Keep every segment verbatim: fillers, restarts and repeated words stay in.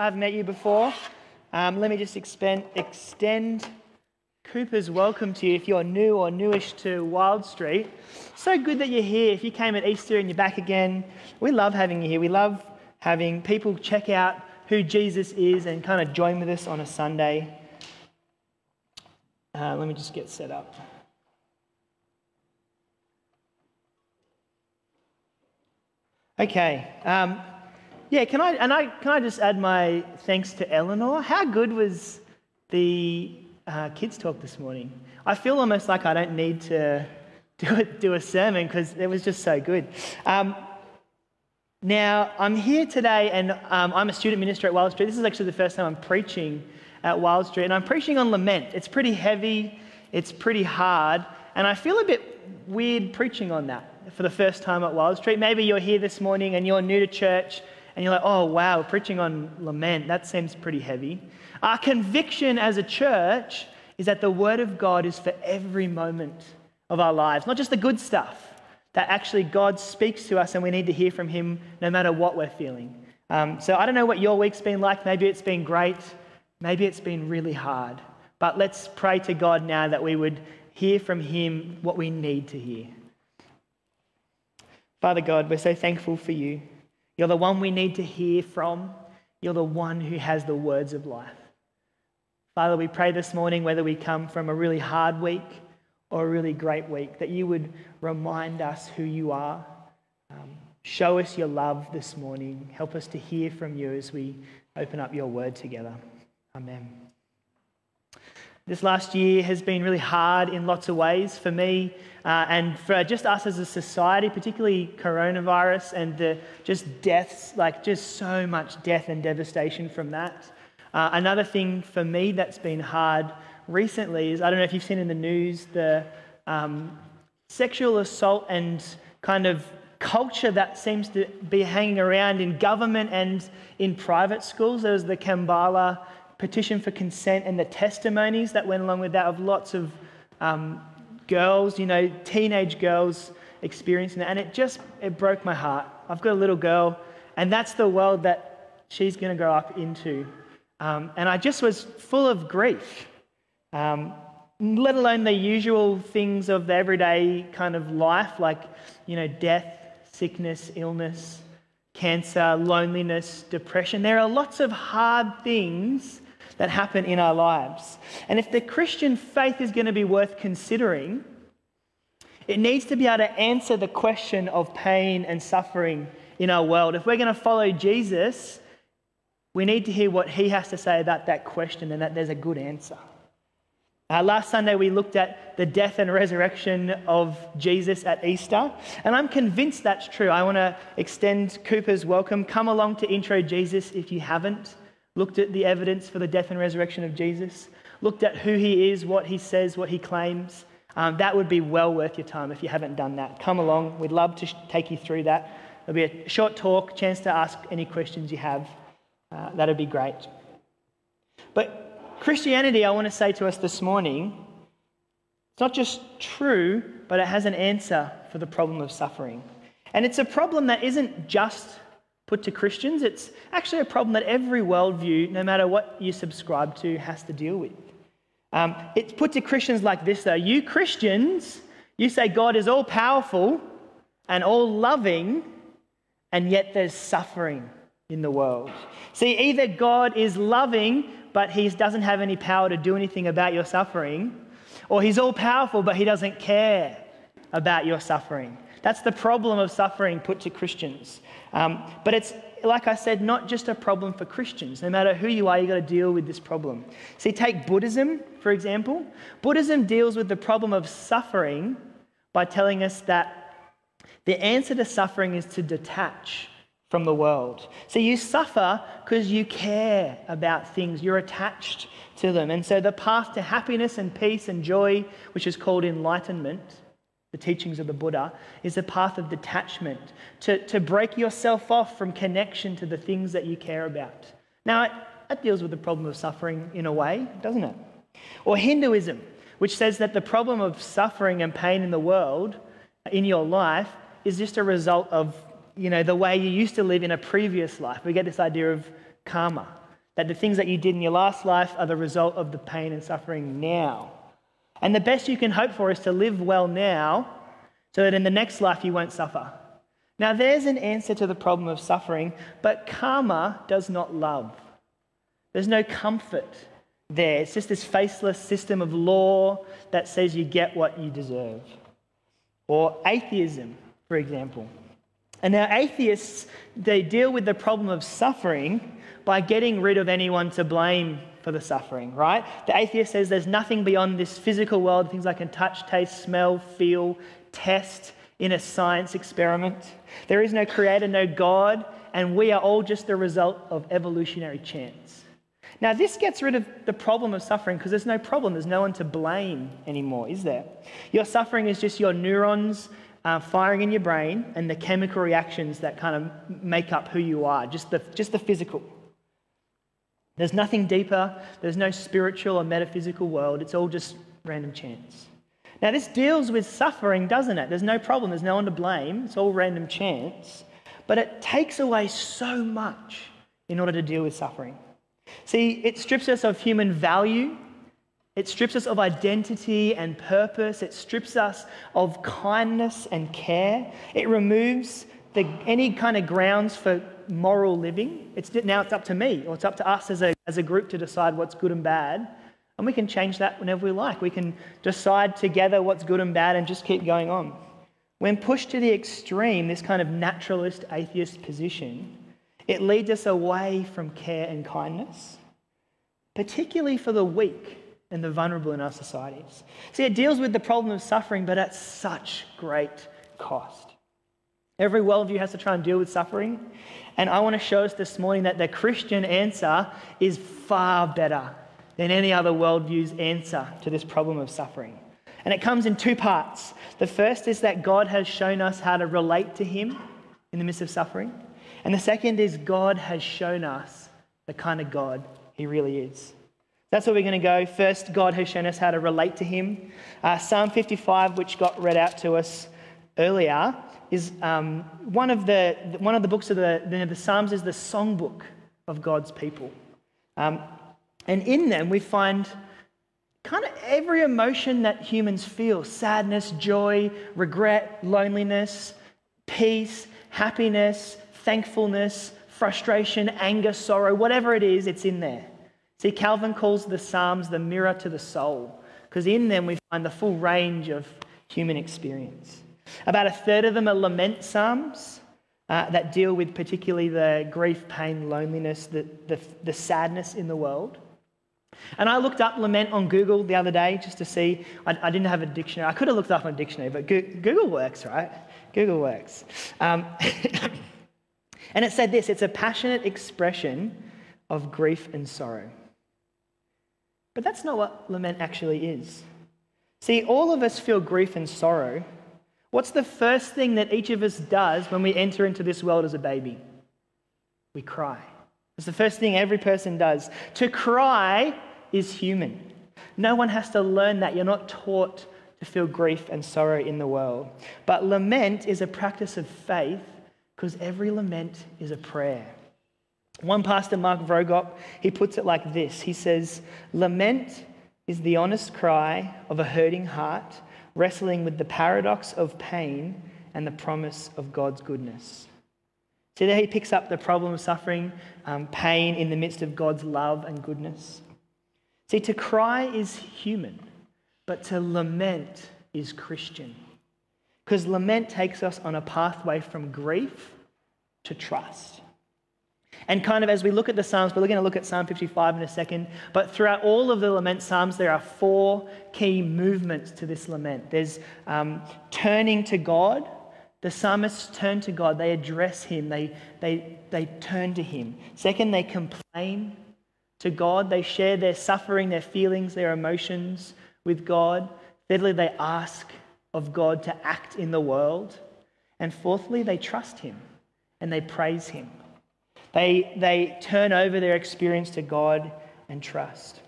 I've met you before. Um, let me just expend, extend Cooper's welcome to you if you're new or newish to Wild Street. So good that you're here. If you came at Easter and you're back again, we love having you here. We love having people check out who Jesus is and kind of join with us on a Sunday. Uh, let me just get set up. Okay. Um, yeah, can I and I can I just add my thanks to Eleanor? How good was the uh, kids talk this morning? I feel almost like I don't need to do a, do a sermon because it was just so good. Um, now I'm here today, and um, I'm a student minister at Wild Street. This is actually the first time I'm preaching at Wild Street, and I'm preaching on lament. It's pretty heavy, it's pretty hard, and I feel a bit weird preaching on that for the first time at Wild Street. Maybe you're here this morning and you're new to church and you're like, oh, wow, preaching on lament, that seems pretty heavy. Our conviction as a church is that the Word of God is for every moment of our lives, not just the good stuff, that actually God speaks to us and we need to hear from Him no matter what we're feeling. Um, so I don't know what your week's been like. Maybe it's been great. Maybe it's been really hard. But let's pray to God now that we would hear from Him what we need to hear. Father God, we're so thankful for you. You're the one we need to hear from. You're the one who has the words of life. Father, we pray this morning, whether we come from a really hard week or a really great week, that you would remind us who you are. Um, show us your love this morning. Help us to hear from you as we open up your word together. Amen. This last year has been really hard in lots of ways for me uh, and for just us as a society, particularly coronavirus and the just deaths, like just so much death and devastation from that. Uh, another thing for me that's been hard recently is, I don't know if you've seen in the news, the um, sexual assault and kind of culture that seems to be hanging around in government and in private schools. There was the Kambala Petition for consent and the testimonies that went along with that, of lots of um, girls, you know, teenage girls experiencing that. And it just, it broke my heart. I've got a little girl, and that's the world that she's going to grow up into. Um, and I just was full of grief, um, let alone the usual things of the everyday kind of life, like, you know, death, sickness, illness, cancer, loneliness, depression. There are lots of hard things that happen in our lives. And if the Christian faith is going to be worth considering, it needs to be able to answer the question of pain and suffering in our world. If we're going to follow Jesus, we need to hear what he has to say about that question and that there's a good answer. Uh, last Sunday, we looked at the death and resurrection of Jesus at Easter, and I'm convinced that's true. I want to extend Cooper's welcome. Come along to Intro Jesus if you haven't looked at the evidence for the death and resurrection of Jesus, looked at who he is, what he says, what he claims. Um, that would be well worth your time if you haven't done that. Come along. We'd love to take you through that. There'll be a short talk, chance to ask any questions you have. Uh, that'd be great. But Christianity, I want to say to us this morning, it's not just true, but it has an answer for the problem of suffering. And it's a problem that isn't just put to Christians. It's actually a problem that every worldview, no matter what you subscribe to, has to deal with. Um, it's put to Christians like this, though. You Christians, you say God is all-powerful and all-loving, and yet there's suffering in the world. See, either God is loving, but he doesn't have any power to do anything about your suffering, or he's all-powerful, but he doesn't care about your suffering. That's the problem of suffering put to Christians. Um, but it's, like I said, not just a problem for Christians. No matter who you are, you've got to deal with this problem. See, take Buddhism, for example. Buddhism deals with the problem of suffering by telling us that the answer to suffering is to detach from the world. So you suffer because you care about things. You're attached to them. And so the path to happiness and peace and joy, which is called enlightenment, the teachings of the Buddha, is the path of detachment, to, to break yourself off from connection to the things that you care about. Now, it, it deals with the problem of suffering in a way, doesn't it? Or Hinduism, which says that the problem of suffering and pain in the world, in your life, is just a result of, you know, the way you used to live in a previous life. We get this idea of karma. that the things that you did in your last life are the result of the pain and suffering now. And the best you can hope for is to live well now so that in the next life you won't suffer. Now, there's an answer to the problem of suffering, but karma does not love. There's no comfort there. It's just this faceless system of law that says you get what you deserve. Or atheism, for example. And now atheists, they deal with the problem of suffering by getting rid of anyone to blame for the suffering, right? The atheist says there's nothing beyond this physical world, things I can touch, taste, smell, feel, test in a science experiment. There is no creator, no God, and we are all just the result of evolutionary chance. Now, this gets rid of the problem of suffering because there's no problem. There's no one to blame anymore, is there? Your suffering is just your neurons Uh, firing in your brain and the chemical reactions that kind of make up who you are, just the, just the physical. There's nothing deeper. There's no spiritual or metaphysical world. It's all just random chance. Now, this deals with suffering, doesn't it? There's no problem. There's no one to blame. It's all random chance. But it takes away so much in order to deal with suffering. See, it strips us of human value. It strips us of identity and purpose. It strips us of kindness and care. It removes the, any kind of grounds for moral living. It's, now it's up to me, or it's up to us as a, as a group to decide what's good and bad. And we can change that whenever we like. We can decide together what's good and bad and just keep going on. When pushed to the extreme, this kind of naturalist atheist position, it leads us away from care and kindness, particularly for the weak and the vulnerable in our societies. See, it deals with the problem of suffering, but at such great cost. Every worldview has to try and deal with suffering, and I want to show us this morning that the Christian answer is far better than any other worldview's answer to this problem of suffering. And it comes in two parts. The first is that God has shown us how to relate to him in the midst of suffering, and the second is God has shown us the kind of God he really is. That's where we're going to go. First, God has shown us how to relate to him. Uh, Psalm fifty-five, which got read out to us earlier, is um, one of the one of the books of the, the, the Psalms is the songbook of God's people. Um, and in them, we find kind of every emotion that humans feel: sadness, joy, regret, loneliness, peace, happiness, thankfulness, frustration, anger, sorrow, whatever it is, it's in there. See, Calvin calls the Psalms the mirror to the soul, because in them we find the full range of human experience. About a third of them are lament psalms uh, that deal with particularly the grief, pain, loneliness, the, the, the sadness in the world. And I looked up lament on Google the other day just to see. I, I didn't have a dictionary. I could have looked up on a dictionary, but Go- Google works, right? Google works. Um, and it said this: it's a passionate expression of grief and sorrow. But that's not what lament actually is. See, all of us feel grief and sorrow. What's the first thing that each of us does when we enter into this world as a baby? We cry. It's the first thing every person does. To cry is human. No one has to learn that. You're not taught to feel grief and sorrow in the world. But lament is a practice of faith, because every lament is a prayer. One pastor, Mark Vrogop, he puts it like this. He says, "Lament is the honest cry of a hurting heart, wrestling with the paradox of pain and the promise of God's goodness." See, there he picks up the problem of suffering, um, pain in the midst of God's love and goodness. See, to cry is human, but to lament is Christian, because lament takes us on a pathway from grief to trust. And kind of as we look at the Psalms, we're going to look at Psalm fifty-five in a second, but throughout all of the lament Psalms, there are four key movements to this lament. There's um, turning to God. The psalmists turn to God. They address him. They, they, they turn to him. Second, they complain to God. They share their suffering, their feelings, their emotions with God. Thirdly, they ask of God to act in the world. And fourthly, they trust him and they praise him. They, they turn over their experience to God and trust.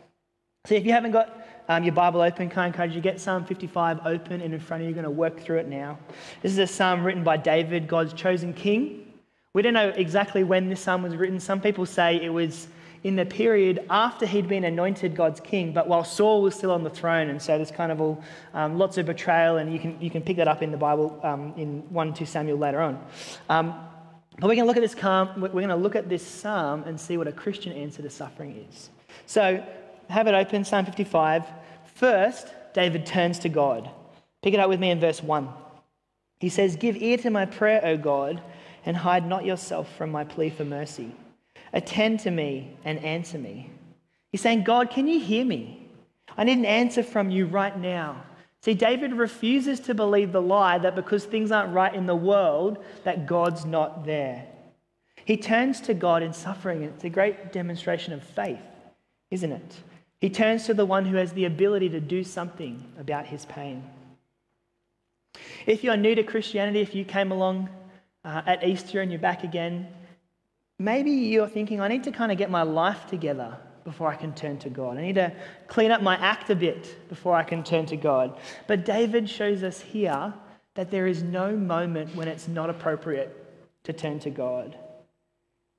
So if you haven't got um, your Bible open, can I encourage you to get Psalm fifty-five open and in front of you. You're going to work through it now. This is a psalm written by David, God's chosen king. We don't know exactly when this psalm was written. Some people say it was in the period after he'd been anointed God's king, but while Saul was still on the throne. And so there's kind of all, um, lots of betrayal, and you can, you can pick that up in the Bible um, in one, two Samuel later on. Um, but we're going to look at this calm, we're going to look at this psalm and see what a Christian answer to suffering is. So have it open, Psalm fifty-five. First, David turns to God. Pick it up with me in verse one. He says, "Give ear to my prayer, O God, and hide not yourself from my plea for mercy. Attend to me and answer me." He's saying, God, can you hear me? I need an answer from you right now. See, David refuses to believe the lie that because things aren't right in the world, that God's not there. He turns to God in suffering, and it's a great demonstration of faith, isn't it? He turns to the one who has the ability to do something about his pain. If you're new to Christianity, if you came along uh, at Easter and you're back again, maybe you're thinking, I need to kind of get my life together before I can turn to God. I need to clean up my act a bit before I can turn to God. But David shows us here that there is no moment when it's not appropriate to turn to God.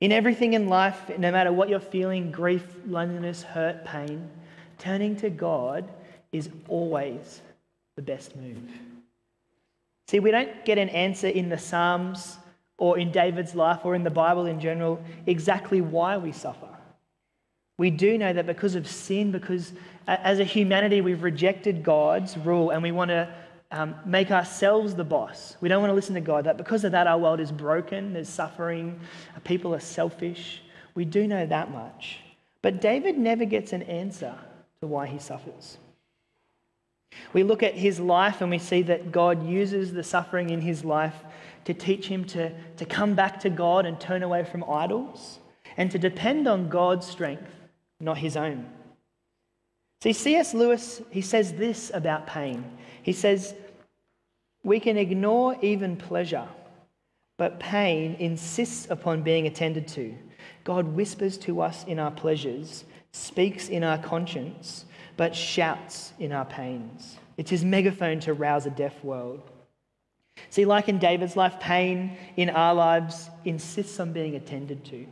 In everything in life, no matter what you're feeling, grief, loneliness, hurt, pain, turning to God is always the best move. See, we don't get an answer in the Psalms or in David's life or in the Bible in general exactly why we suffer. We do know that because of sin, because as a humanity we've rejected God's rule and we want to um, make ourselves the boss. We don't want to listen to God. That because of that our world is broken, there's suffering, people are selfish. We do know that much. But David never gets an answer to why he suffers. We look at his life and we see that God uses the suffering in his life to teach him to, to come back to God and turn away from idols and to depend on God's strength, not his own. See, C S Lewis, he says this about pain. He says, "We can ignore even pleasure, but pain insists upon being attended to. God whispers to us in our pleasures, speaks in our conscience, but shouts in our pains. It's his megaphone to rouse a deaf world." See, like in David's life, pain in our lives insists on being attended to.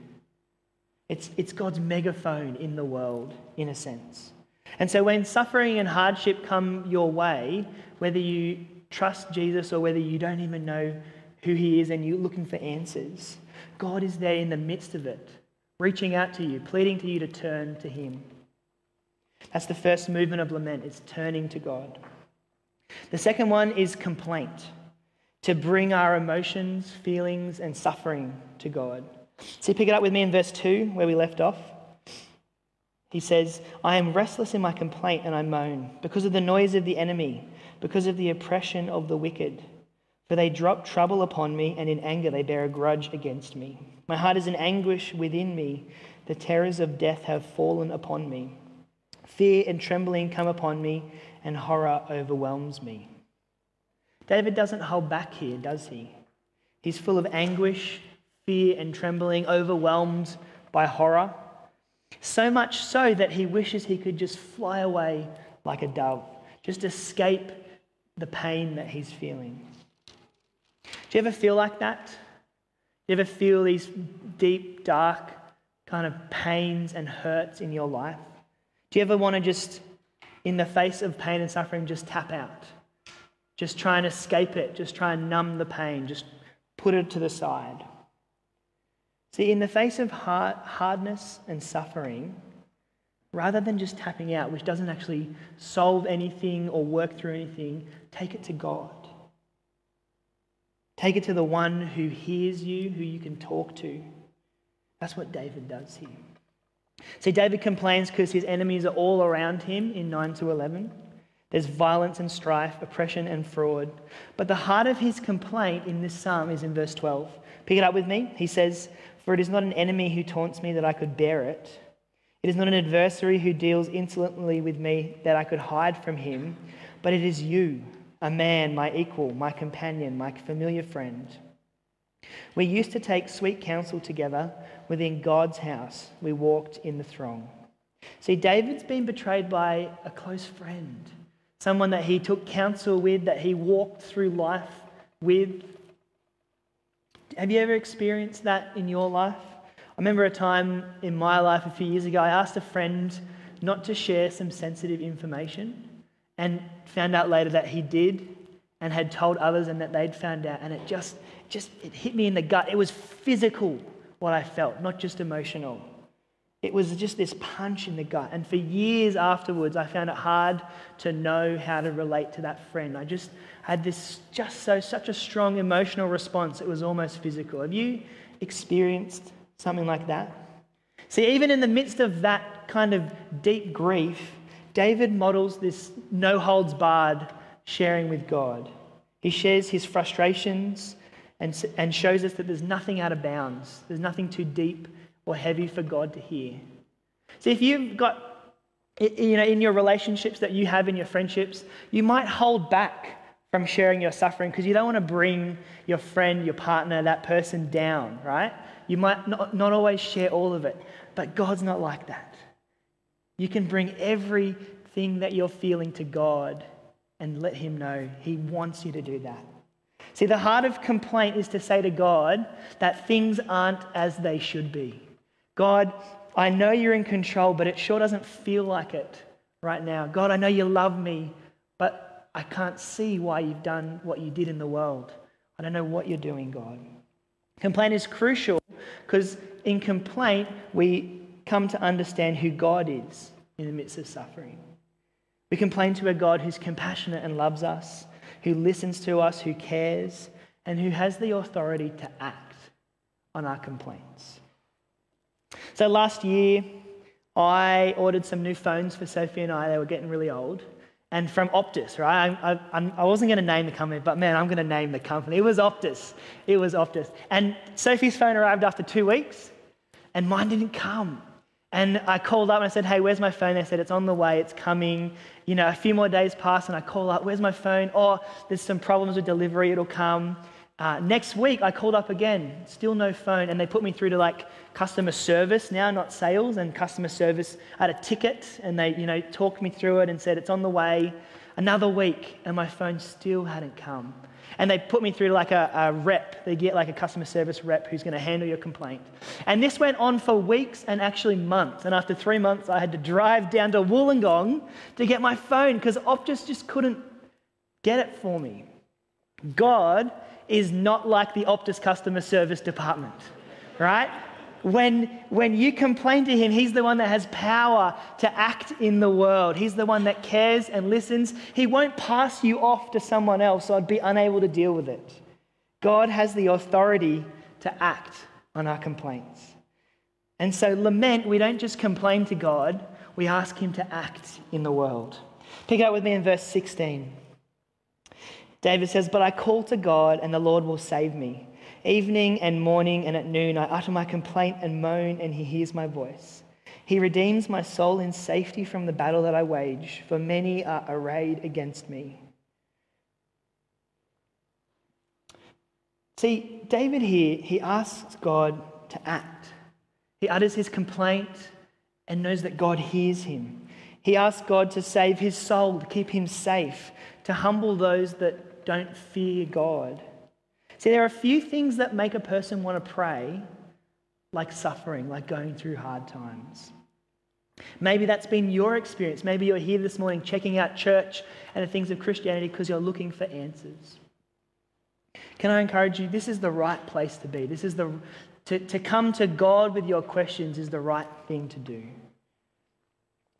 It's, it's God's megaphone in the world, in a sense. And so when suffering and hardship come your way, whether you trust Jesus or whether you don't even know who he is and you're looking for answers, God is there in the midst of it, reaching out to you, pleading to you to turn to him. That's the first movement of lament, it's turning to God. The second one is complaint, to bring our emotions, feelings, and suffering to God. So pick it up with me in verse two, where we left off. He says, "I am restless in my complaint and I moan, because of the noise of the enemy, because of the oppression of the wicked. For they drop trouble upon me, and in anger they bear a grudge against me. My heart is in anguish within me, the terrors of death have fallen upon me. Fear and trembling come upon me, and horror overwhelms me." David doesn't hold back here, does he? He's full of anguish, fear and trembling, overwhelmed by horror. So much so that he wishes he could just fly away like a dove, just escape the pain that he's feeling. Do you ever feel like that? Do you ever feel these deep, dark kind of pains and hurts in your life? Do you ever want to just, in the face of pain and suffering, just tap out? Just try and escape it. Just try and numb the pain. Just put it to the side. See, in the face of hard, hardness and suffering, rather than just tapping out, which doesn't actually solve anything or work through anything, take it to God. Take it to the one who hears you, who you can talk to. That's what David does here. See, David complains because his enemies are all around him in nine to eleven. There's violence and strife, oppression and fraud. But the heart of his complaint in this psalm is in verse twelve. Pick it up with me. He says, "For it is not an enemy who taunts me that I could bear it. It is not an adversary who deals insolently with me that I could hide from him. But it is you, a man, my equal, my companion, my familiar friend. We used to take sweet counsel together. Within God's house, we walked in the throng." See, David's been betrayed by a close friend, someone that he took counsel with, that he walked through life with. Have you ever experienced that in your life? remember a time in my life a few years ago, I asked a friend not to share some sensitive information and found out later that he did and had told others and that they'd found out. And it just, just it hit me in the gut. It was physical what I felt, not just emotional. It was just this punch in the gut. And for years afterwards, I found it hard to know how to relate to that friend. I just had this just so such a strong emotional response. It was almost physical. Have you experienced something like that? See, even in the midst of that kind of deep grief, David models this no-holds-barred sharing with God. He shares his frustrations and, and shows us that there's nothing out of bounds. There's nothing too deep or heavy for God to hear. See, if you've got, you know, in your relationships that you have in your friendships, you might hold back from sharing your suffering because you don't want to bring your friend, your partner, that person down, right? You might not, not always share all of it, but God's not like that. You can bring everything that you're feeling to God and let him know he wants you to do that. See, the heart of complaint is to say to God that things aren't as they should be. God, I know you're in control, but it sure doesn't feel like it right now. God, I know you love me, but I can't see why you've done what you did in the world. I don't know what you're doing, God. Complaint is crucial because in complaint, we come to understand who God is in the midst of suffering. We complain to a God who's compassionate and loves us, who listens to us, who cares, and who has the authority to act on our complaints. So last year, I ordered some new phones for Sophie and I. They were getting really old. And from Optus, right? I, I, I wasn't going to name the company, but man, I'm going to name the company. It was Optus. It was Optus. And Sophie's phone arrived after two weeks, and mine didn't come. And I called up and I said, hey, where's my phone? They said, it's on the way, it's coming. You know, a few more days pass and I call up, where's my phone? Oh, there's some problems with delivery, it'll come. Uh, next week, I called up again, still no phone. And they put me through to like customer service now, not sales, and customer service. I had a ticket and they, you know, talked me through it and said, it's on the way. Another week and my phone still hadn't come. And they put me through to like a, a rep. They get like a customer service rep who's going to handle your complaint. And this went on for weeks and actually months. And after three months, I had to drive down to Wollongong to get my phone because Optus just couldn't get it for me. God is not like the Optus customer service department, right? When, when you complain to him, he's the one that has power to act in the world. He's the one that cares and listens. He won't pass you off to someone else, so I'd be unable to deal with it. God has the authority to act on our complaints. And so lament, we don't just complain to God, we ask him to act in the world. Pick up with me in verse sixteen. David says, but I call to God and the Lord will save me. Evening and morning and at noon I utter my complaint and moan, and he hears my voice. He redeems my soul in safety from the battle that I wage, for many are arrayed against me. See, David here, he asks God to act. He utters his complaint and knows that God hears him. He asks God to save his soul, to keep him safe, to humble those that don't fear God. See, there are a few things that make a person want to pray, like suffering, like going through hard times. Maybe that's been your experience. Maybe you're here this morning checking out church and the things of Christianity because you're looking for answers. Can I encourage you? This is the right place to be. This is the to, to come to God with your questions is the right thing to do.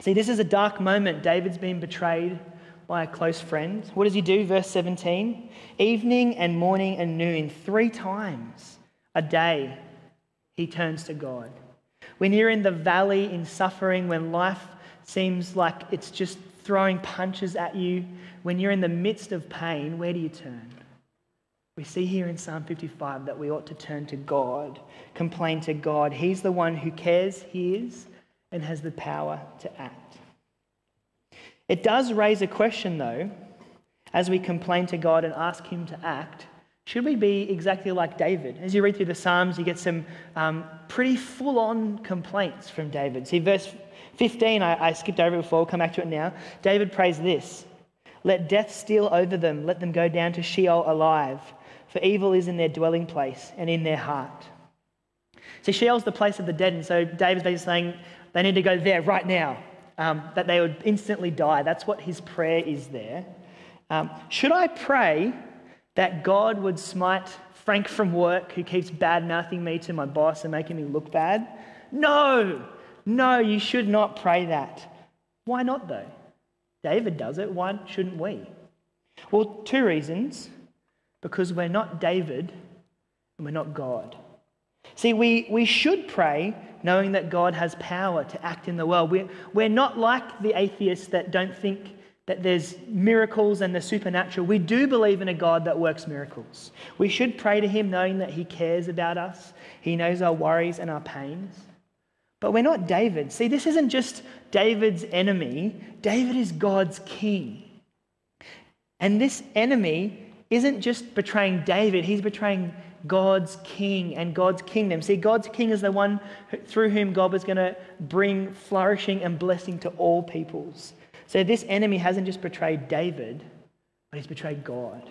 See, this is a dark moment. David's been betrayed by a close friend. What does he do? Verse seventeen, evening and morning and noon, three times a day, he turns to God. When you're in the valley in suffering, when life seems like it's just throwing punches at you, when you're in the midst of pain, where do you turn? We see here in Psalm fifty-five that we ought to turn to God, complain to God. He's the one who cares, hears, and has the power to act. It does raise a question, though, as we complain to God and ask him to act, should we be exactly like David? As you read through the Psalms, you get some um, pretty full-on complaints from David. See, verse fifteen, I, I skipped over it before, we'll come back to it now. David prays this, let death steal over them, let them go down to Sheol alive, for evil is in their dwelling place and in their heart. So Sheol's the place of the dead, and so David's been saying they need to go there right now, um, that they would instantly die. That's what his prayer is there. Um, should I pray that God would smite Frank from work who keeps bad-mouthing me to my boss and making me look bad? No, no, you should not pray that. Why not, though? David does it. Why shouldn't we? Well, two reasons. Because we're not David and we're not God. See, we, we should pray knowing that God has power to act in the world. We're, we're not like the atheists that don't think that there's miracles and the supernatural. We do believe in a God that works miracles. We should pray to him knowing that he cares about us. He knows our worries and our pains. But we're not David. See, this isn't just David's enemy. David is God's king. And this enemy isn't just betraying David, he's betraying God's king and God's kingdom. See, God's king is the one through whom God was going to bring flourishing and blessing to all peoples. So this enemy hasn't just betrayed David, but he's betrayed God.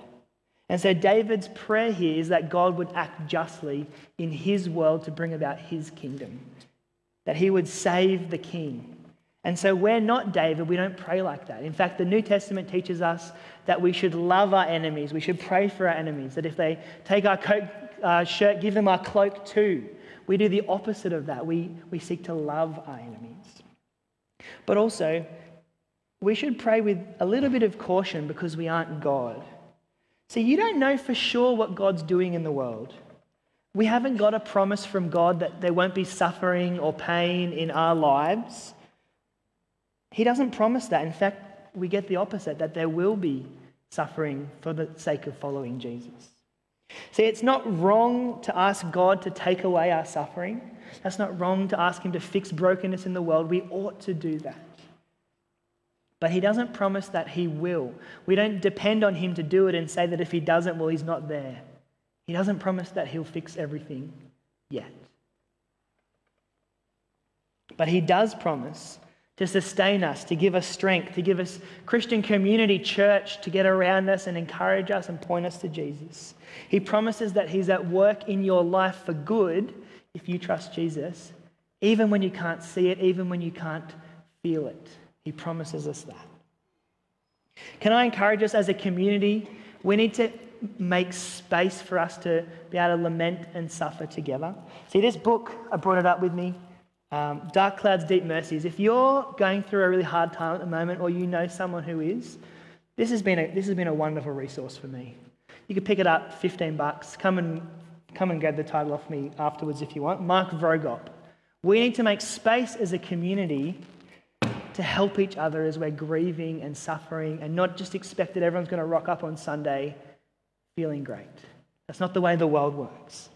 And so David's prayer here is that God would act justly in his world to bring about his kingdom, that he would save the king. And so we're not David, we don't pray like that. In fact, the New Testament teaches us that we should love our enemies, we should pray for our enemies, that if they take our coat, uh, shirt, give them our cloak too. We do the opposite of that. We, we seek to love our enemies. But also, we should pray with a little bit of caution because we aren't God. See, you don't know for sure what God's doing in the world. We haven't got a promise from God that there won't be suffering or pain in our lives. He doesn't promise that. In fact, we get the opposite, that there will be suffering for the sake of following Jesus. See, it's not wrong to ask God to take away our suffering. That's not wrong to ask him to fix brokenness in the world. We ought to do that. But he doesn't promise that he will. We don't depend on him to do it and say that if he doesn't, well, he's not there. He doesn't promise that he'll fix everything yet. But he does promise to sustain us, to give us strength, to give us Christian community, church, to get around us and encourage us and point us to Jesus. He promises that he's at work in your life for good if you trust Jesus, even when you can't see it, even when you can't feel it. He promises us that. Can I encourage us as a community? We need to make space for us to be able to lament and suffer together. See, this book, I brought it up with me, Um, Dark Clouds, Deep Mercies. If you're going through a really hard time at the moment, or you know someone who is, this has been a, this has been a wonderful resource for me. You can pick it up, fifteen bucks. Come and come and grab the title off me afterwards if you want. Mark Vrogop. We need to make space as a community to help each other as we're grieving and suffering, and not just expect that everyone's going to rock up on Sunday feeling great. That's not the way the world works.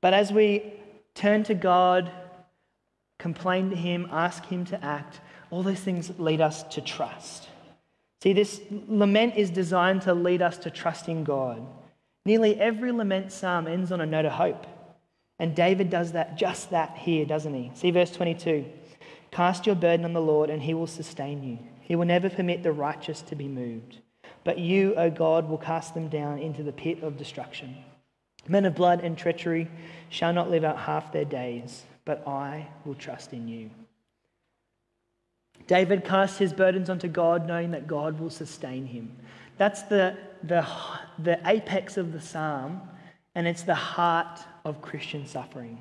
But as we turn to God, complain to him, ask him to act, all those things lead us to trust. See, this lament is designed to lead us to trust in God. Nearly every lament psalm ends on a note of hope. And David does that, just that here, doesn't he? See verse twenty-two. Cast your burden on the Lord and he will sustain you. He will never permit the righteous to be moved. But you, O God, will cast them down into the pit of destruction. Men of blood and treachery shall not live out half their days, but I will trust in you. David casts his burdens onto God, knowing that God will sustain him. That's the, the, the apex of the psalm, and it's the heart of Christian suffering.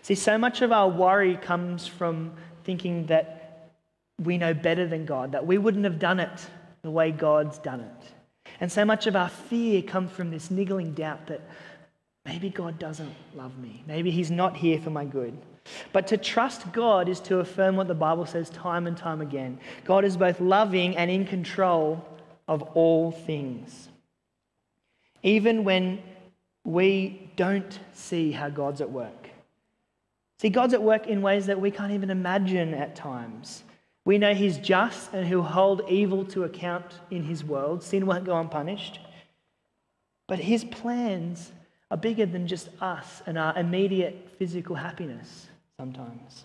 See, so much of our worry comes from thinking that we know better than God, that we wouldn't have done it the way God's done it. And so much of our fear comes from this niggling doubt that maybe God doesn't love me. Maybe he's not here for my good. But to trust God is to affirm what the Bible says time and time again. God is both loving and in control of all things. Even when we don't see how God's at work. See, God's at work in ways that we can't even imagine at times. We know he's just and he'll hold evil to account in his world. Sin won't go unpunished. But his plans are bigger than just us and our immediate physical happiness sometimes.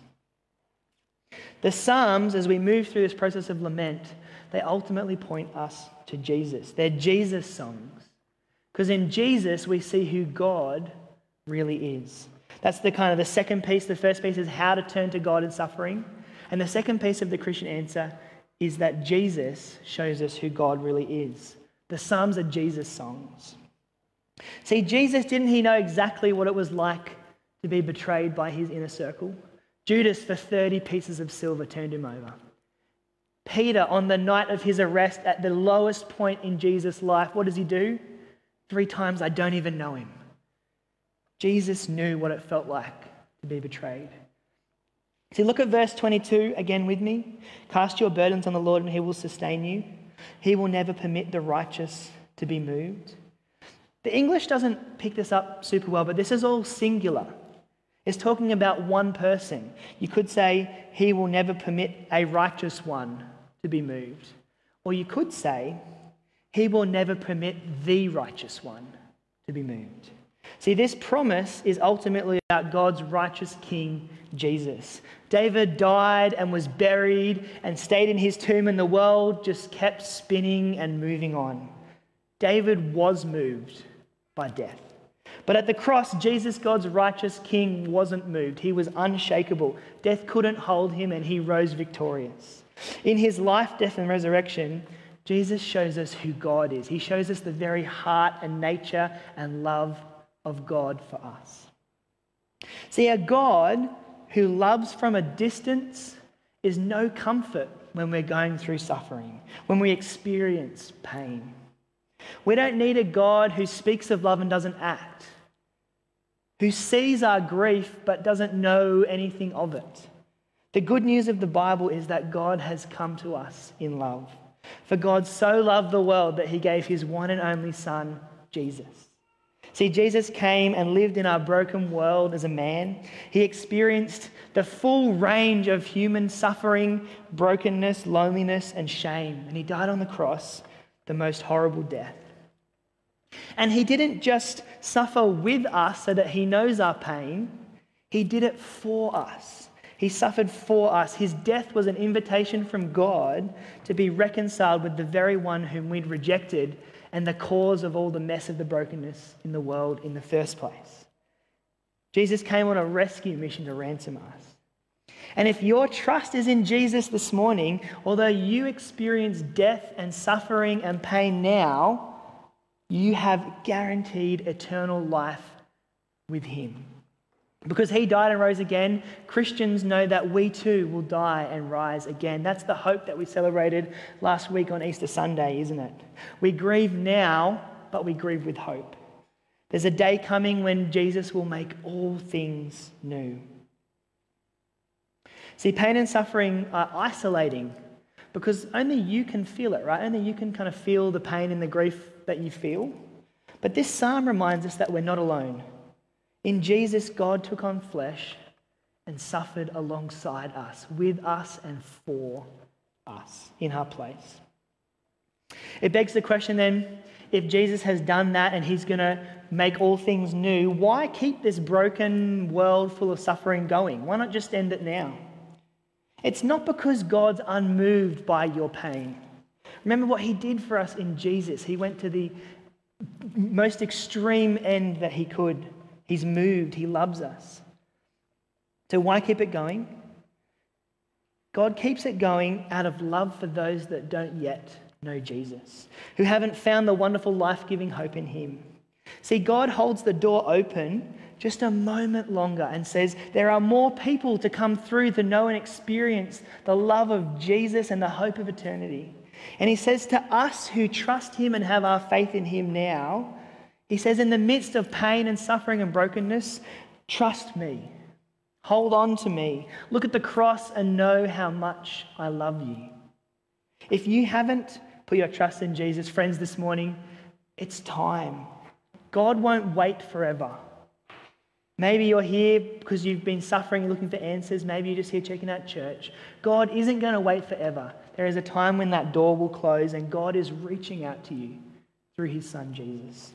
The Psalms, as we move through this process of lament, they ultimately point us to Jesus. They're Jesus songs. Because in Jesus, we see who God really is. That's the kind of the second piece. The first piece is how to turn to God in suffering. And the second piece of the Christian answer is that Jesus shows us who God really is. The Psalms are Jesus songs. See, Jesus, didn't he know exactly what it was like to be betrayed by his inner circle? Judas, for thirty pieces of silver, turned him over. Peter, on the night of his arrest at the lowest point in Jesus' life, what does he do? Three times, I don't even know him. Jesus knew what it felt like to be betrayed. See, look at verse twenty-two again with me. Cast your burdens on the Lord and he will sustain you. He will never permit the righteous to be moved. The English doesn't pick this up super well, but this is all singular. It's talking about one person. You could say, he will never permit a righteous one to be moved. Or you could say, he will never permit the righteous one to be moved. See, this promise is ultimately about God's righteous King, Jesus. David died and was buried and stayed in his tomb, and the world just kept spinning and moving on. David was moved by death. But at the cross, Jesus, God's righteous King, wasn't moved. He was unshakable. Death couldn't hold him, and he rose victorious. In his life, death, and resurrection, Jesus shows us who God is. He shows us the very heart and nature and love of God for us. See, a God who loves from a distance is no comfort when we're going through suffering, when we experience pain. We don't need a God who speaks of love and doesn't act, who sees our grief but doesn't know anything of it. The good news of the Bible is that God has come to us in love. For God so loved the world that he gave his one and only Son, Jesus. See, Jesus came and lived in our broken world as a man. He experienced the full range of human suffering, brokenness, loneliness, and shame. And he died on the cross, the most horrible death. And he didn't just suffer with us so that he knows our pain. He did it for us. He suffered for us. His death was an invitation from God to be reconciled with the very one whom we'd rejected and the cause of all the mess of the brokenness in the world in the first place. Jesus came on a rescue mission to ransom us. And if your trust is in Jesus this morning, although you experience death and suffering and pain now, you have guaranteed eternal life with him. Because he died and rose again, Christians know that we too will die and rise again. That's the hope that we celebrated last week on Easter Sunday, isn't it? We grieve now, but we grieve with hope. There's a day coming when Jesus will make all things new. See, pain and suffering are isolating because only you can feel it, right? Only you can kind of feel the pain and the grief that you feel. But this psalm reminds us that we're not alone. In Jesus, God took on flesh and suffered alongside us, with us and for us, in our place. It begs the question then, if Jesus has done that and he's going to make all things new, why keep this broken world full of suffering going? Why not just end it now? It's not because God's unmoved by your pain. Remember what he did for us in Jesus. He went to the most extreme end that he could. He's moved. He loves us. So why keep it going? God keeps it going out of love for those that don't yet know Jesus, who haven't found the wonderful life-giving hope in him. See, God holds the door open just a moment longer and says, there are more people to come through to know and experience the love of Jesus and the hope of eternity. And he says to us who trust him and have our faith in him now, he says, in the midst of pain and suffering and brokenness, trust me, hold on to me, look at the cross and know how much I love you. If you haven't put your trust in Jesus, friends, this morning, it's time. God won't wait forever. Maybe you're here because you've been suffering and looking for answers. Maybe you're just here checking out church. God isn't going to wait forever. There is a time when that door will close and God is reaching out to you through his Son, Jesus.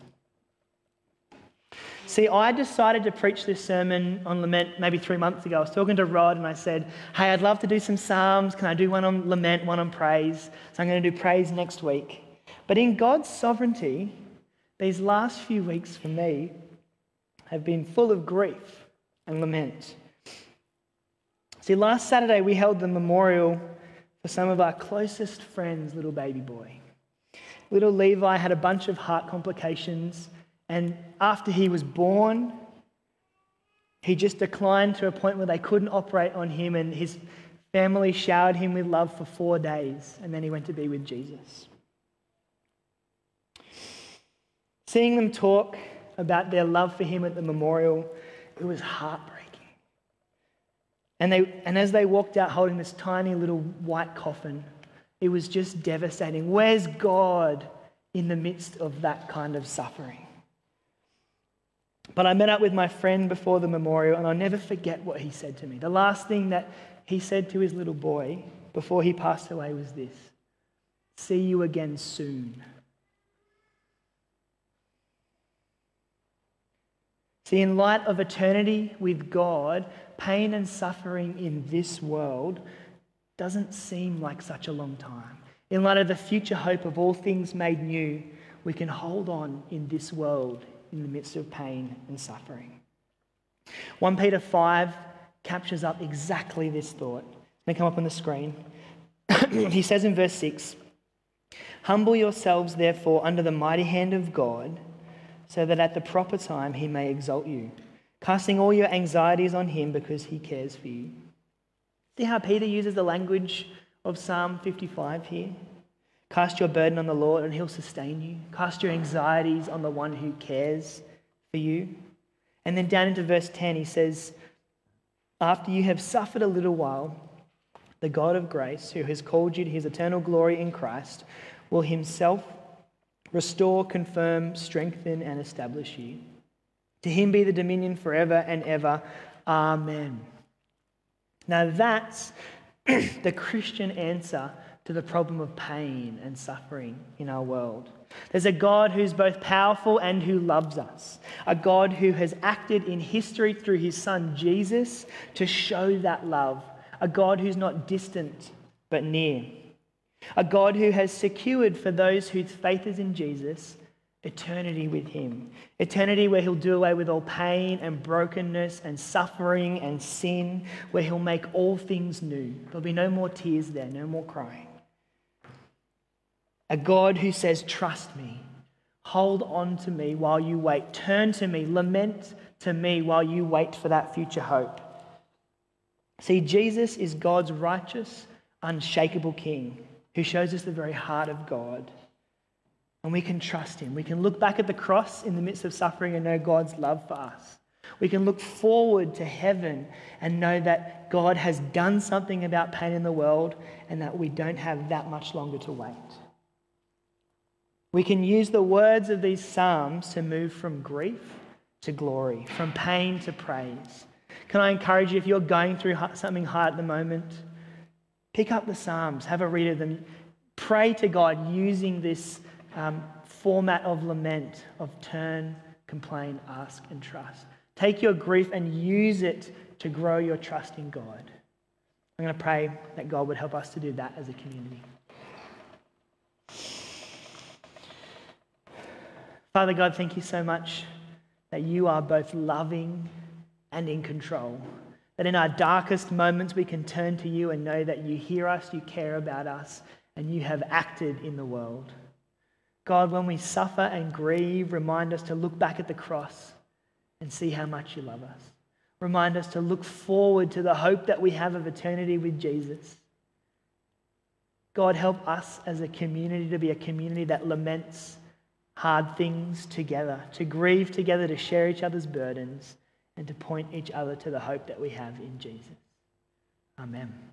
See, I decided to preach this sermon on lament maybe three months ago. I was talking to Rod and I said, hey, I'd love to do some psalms. Can I do one on lament, one on praise? So I'm going to do praise next week. But in God's sovereignty, these last few weeks for me have been full of grief and lament. See, last Saturday we held the memorial for some of our closest friends' little baby boy. Little Levi had a bunch of heart complications, and after he was born, he just declined to a point where they couldn't operate on him, and his family showered him with love for four days, and then he went to be with Jesus. Seeing them talk about their love for him at the memorial, it was heartbreaking. And they, and as they walked out holding this tiny little white coffin, it was just devastating. Where's God in the midst of that kind of suffering? But I met up with my friend before the memorial, and I'll never forget what he said to me. The last thing that he said to his little boy before he passed away was this: "See you again soon." See, in light of eternity with God, pain and suffering in this world doesn't seem like such a long time. In light of the future hope of all things made new, we can hold on in this world in the midst of pain and suffering. First Peter five captures up exactly this thought. They come up on the screen. He says in verse six, "Humble yourselves therefore under the mighty hand of God, so that at the proper time he may exalt you, casting all your anxieties on him because he cares for you." See how Peter uses the language of Psalm fifty-five here? Cast your burden on the Lord and he'll sustain you. Cast your anxieties on the one who cares for you. And then down into verse ten, he says, "After you have suffered a little while, the God of grace, who has called you to his eternal glory in Christ, will himself restore, confirm, strengthen, and establish you. To him be the dominion forever and ever. Amen." Now that's the Christian answer to the problem of pain and suffering in our world. There's a God who's both powerful and who loves us. A God who has acted in history through his son Jesus to show that love. A God who's not distant but near. A God who has secured for those whose faith is in Jesus eternity with him. Eternity where he'll do away with all pain and brokenness and suffering and sin, where he'll make all things new. There'll be no more tears there, no more crying. A God who says, "Trust me, hold on to me while you wait. Turn to me, lament to me while you wait for that future hope." See, Jesus is God's righteous, unshakable King, who shows us the very heart of God. And we can trust him. We can look back at the cross in the midst of suffering and know God's love for us. We can look forward to heaven and know that God has done something about pain in the world and that we don't have that much longer to wait. We can use the words of these Psalms to move from grief to glory, from pain to praise. Can I encourage you, if you're going through something hard at the moment, pick up the Psalms, have a read of them, pray to God using this um, format of lament, of turn, complain, ask, and trust. Take your grief and use it to grow your trust in God. I'm going to pray that God would help us to do that as a community. Father God, thank you so much that you are both loving and in control. That in our darkest moments we can turn to you and know that you hear us, you care about us, and you have acted in the world. God, when we suffer and grieve, remind us to look back at the cross and see how much you love us. Remind us to look forward to the hope that we have of eternity with Jesus. God, help us as a community to be a community that laments hard things together, to grieve together, to share each other's burdens, and to point each other to the hope that we have in Jesus. Amen.